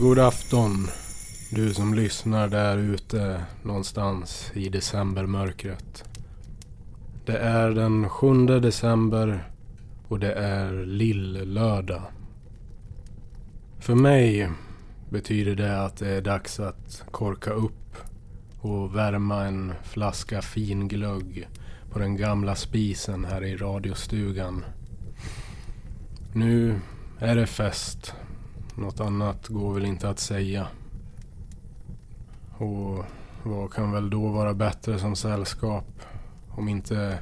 God afton, du som lyssnar där ute någonstans i decembermörkret. Det är den 7 december och det är lill-lördag. För mig betyder det att det är dags att korka upp och värma en flaska finglögg på den gamla spisen här i radiostugan. Nu är det fest. Något annat går väl inte att säga. Och vad kan väl då vara bättre som sällskap om inte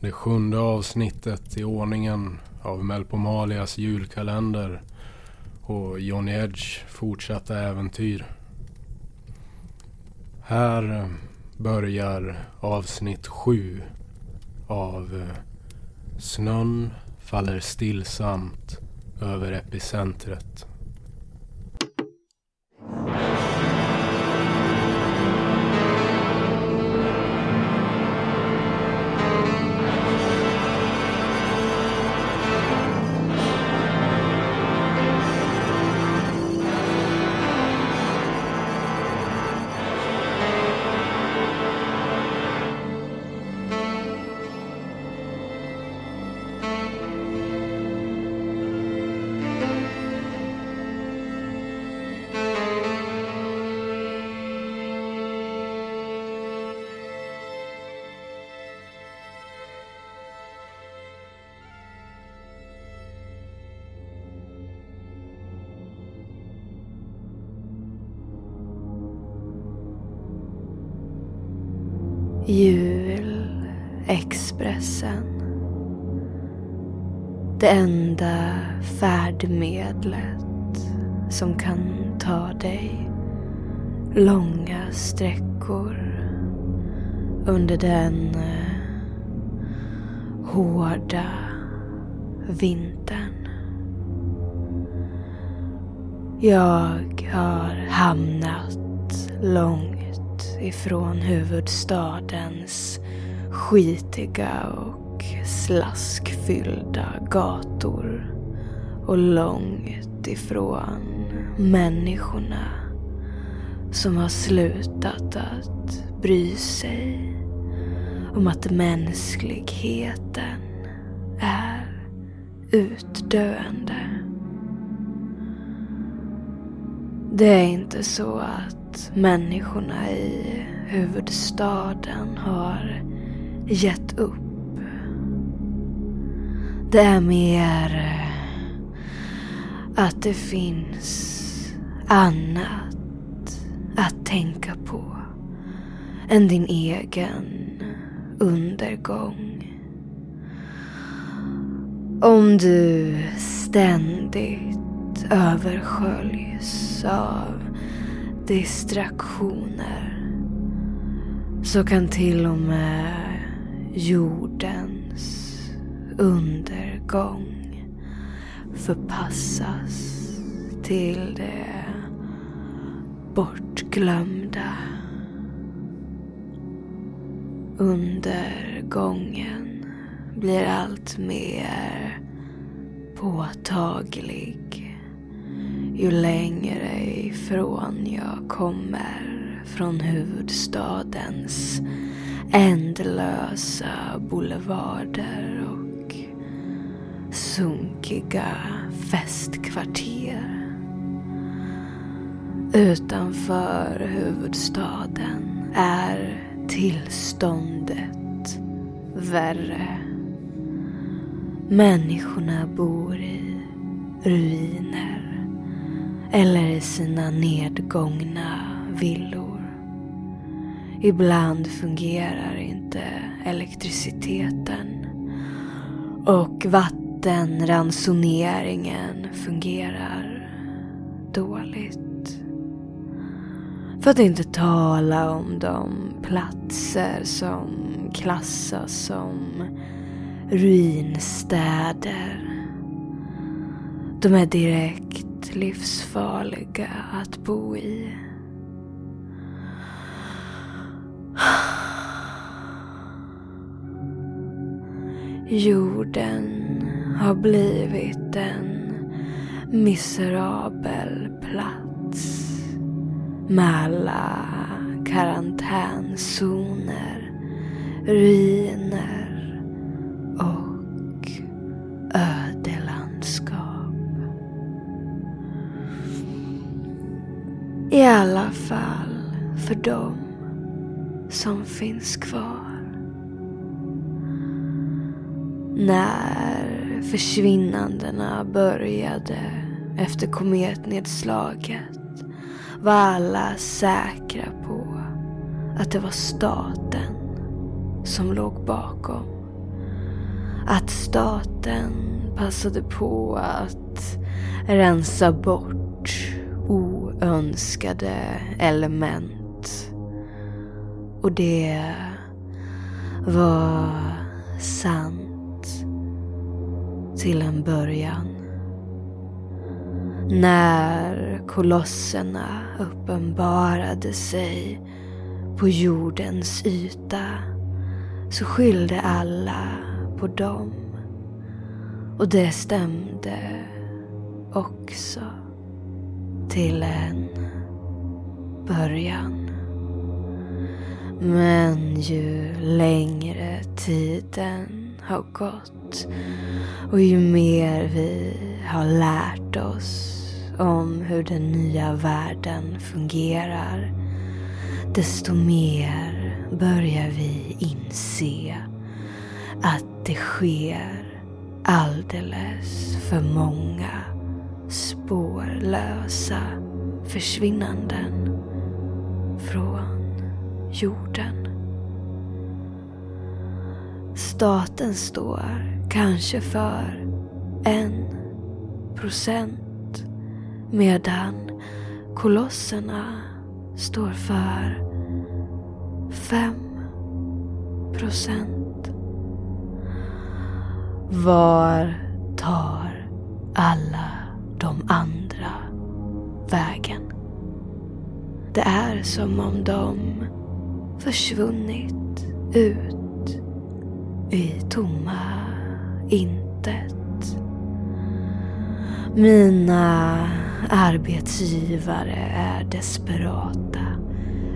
det 7:e avsnittet i ordningen av Melpomalias julkalender och John Edge fortsatta äventyr. Här börjar avsnitt 7 av Snön faller stillsamt över epicentret. Julexpressen. Det enda färdmedlet som kan ta dig långa sträckor under den hårda vintern. Jag har hamnat långt ifrån huvudstadens skitiga och slaskfyllda gator och långt ifrån människorna som har slutat att bry sig om att mänskligheten är utdöende. Det är inte så att människorna i huvudstaden har gett upp. Det är mer att det finns annat att tänka på än din egen undergång. Om du ständigt översköljs av distraktioner så kan till och med jordens undergång förpassas till det bortglömda. Undergången blir allt mer påtaglig ju längre ifrån jag kommer från huvudstadens ändlösa boulevarder och sunkiga festkvarter. Utanför huvudstaden är tillståndet värre. Människorna bor i ruiner eller i sina nedgångna villor. Ibland fungerar inte elektriciteten och vattenransoneringen fungerar dåligt. För att inte tala om de platser som klassas som ruinstäder. De är direkt livsfarliga att bo i. Jorden har blivit en miserabel plats med alla karantänzoner, ruiner och ödelandskap. I alla fall för dem som finns kvar. När försvinnandena började efter kometnedslaget var alla säkra på att det var staten som låg bakom. Att staten passade på att rensa bort oönskade element. Och det var sant. Till en början, när kolosserna uppenbarade sig på jordens yta, så skyllde alla på dem. Och det stämde också till en början. Men ju längre tiden har gått och ju mer vi har lärt oss om hur den nya världen fungerar, desto mer börjar vi inse att det sker alldeles för många spårlösa försvinnanden från jorden. Staten står kanske för 1%, medan kolosserna står för 5%. Var tar alla de andra vägen? Det är som om de försvunnit ut i tomma intet. Mina arbetsgivare är desperata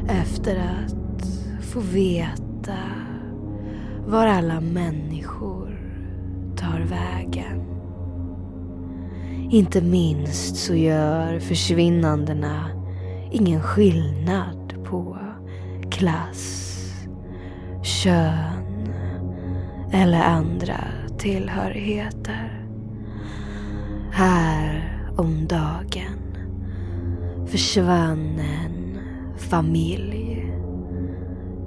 efter att få veta var alla människor tar vägen. Inte minst så gör försvinnandena ingen skillnad på klass, kön eller andra tillhörigheter. Här om dagen försvann en familj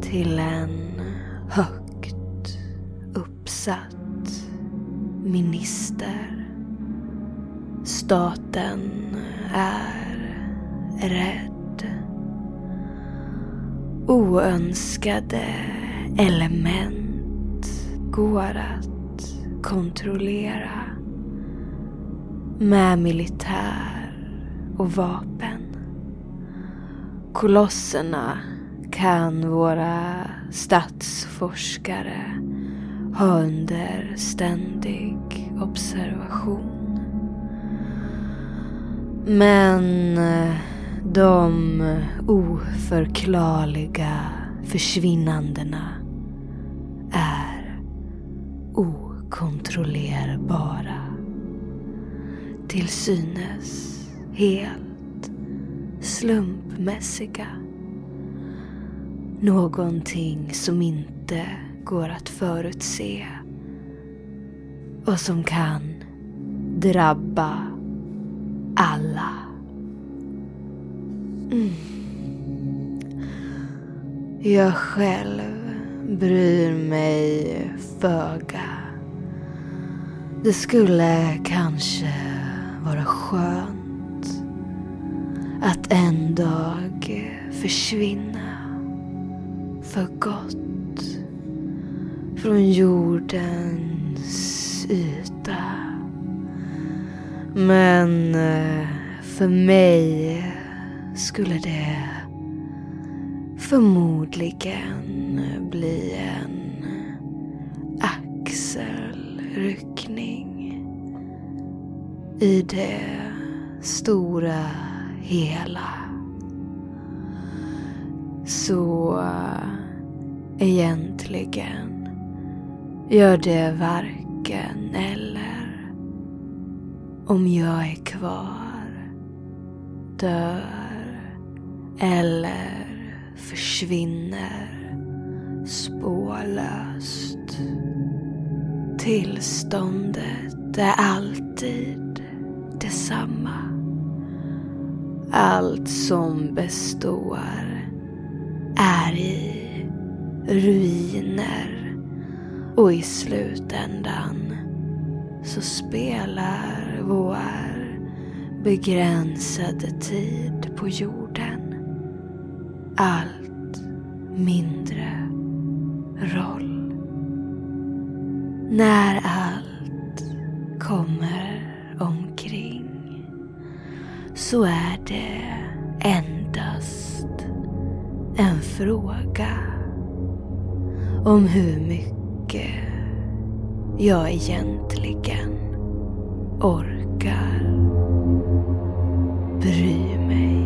till en högt uppsatt minister. Staten är rädd. Oönskade element går att kontrollera med militär och vapen. Kolosserna kan våra statsforskare ha under ständig observation. Men de oförklarliga försvinnandena är kontrollerbara, till synes helt slumpmässiga, någonting som inte går att förutse och som kan drabba alla. Jag själv bryr mig föga. Det skulle kanske vara skönt att en dag försvinna för gott från jordens yta. Men för mig skulle det förmodligen bli en axelryckning i det stora hela. Så egentligen gör det varken eller. Om jag är kvar, dör eller försvinner spårlöst. Tillståndet är alltid detsamma. Allt som består är i ruiner, och i slutändan så spelar vår begränsade tid på jorden allt mindre roll. När allt kommer omkring så är det endast en fråga om hur mycket jag egentligen orkar bry mig.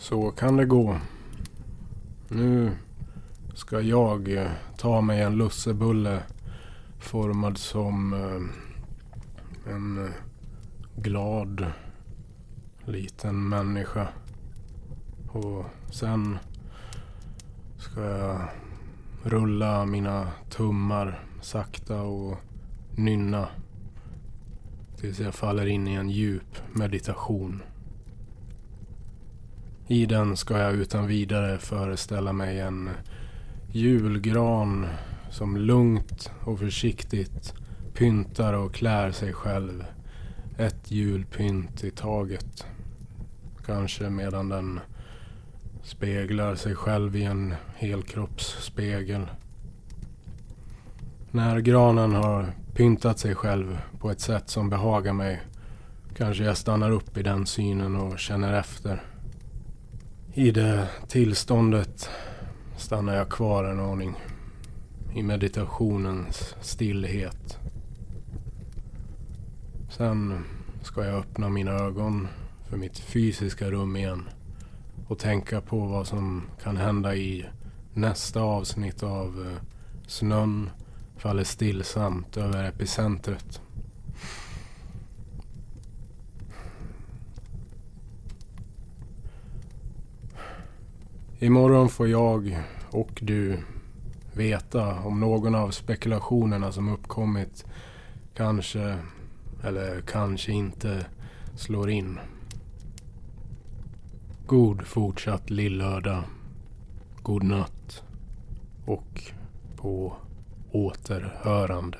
Så kan det gå. Nu ska jag ta mig en lussebulle formad som en glad liten människa. Och sen ska jag rulla mina tummar sakta och nynna tills jag faller in i en djup meditation. I den ska jag utan vidare föreställa mig en julgran som lugnt och försiktigt pyntar och klär sig själv. Ett julpynt i taget. Kanske medan den speglar sig själv i en helkroppsspegel. När granen har pyntat sig själv på ett sätt som behagar mig, kanske jag stannar upp i den synen och känner efter. I det tillståndet stannar jag kvar en aning i meditationens stillhet. Sen ska jag öppna mina ögon för mitt fysiska rum igen och tänka på vad som kan hända i nästa avsnitt av Snön faller stillsamt över epicentret. Imorgon får jag och du veta om någon av spekulationerna som uppkommit kanske eller kanske inte slår in. God fortsatt lillördag, god natt och på återhörande.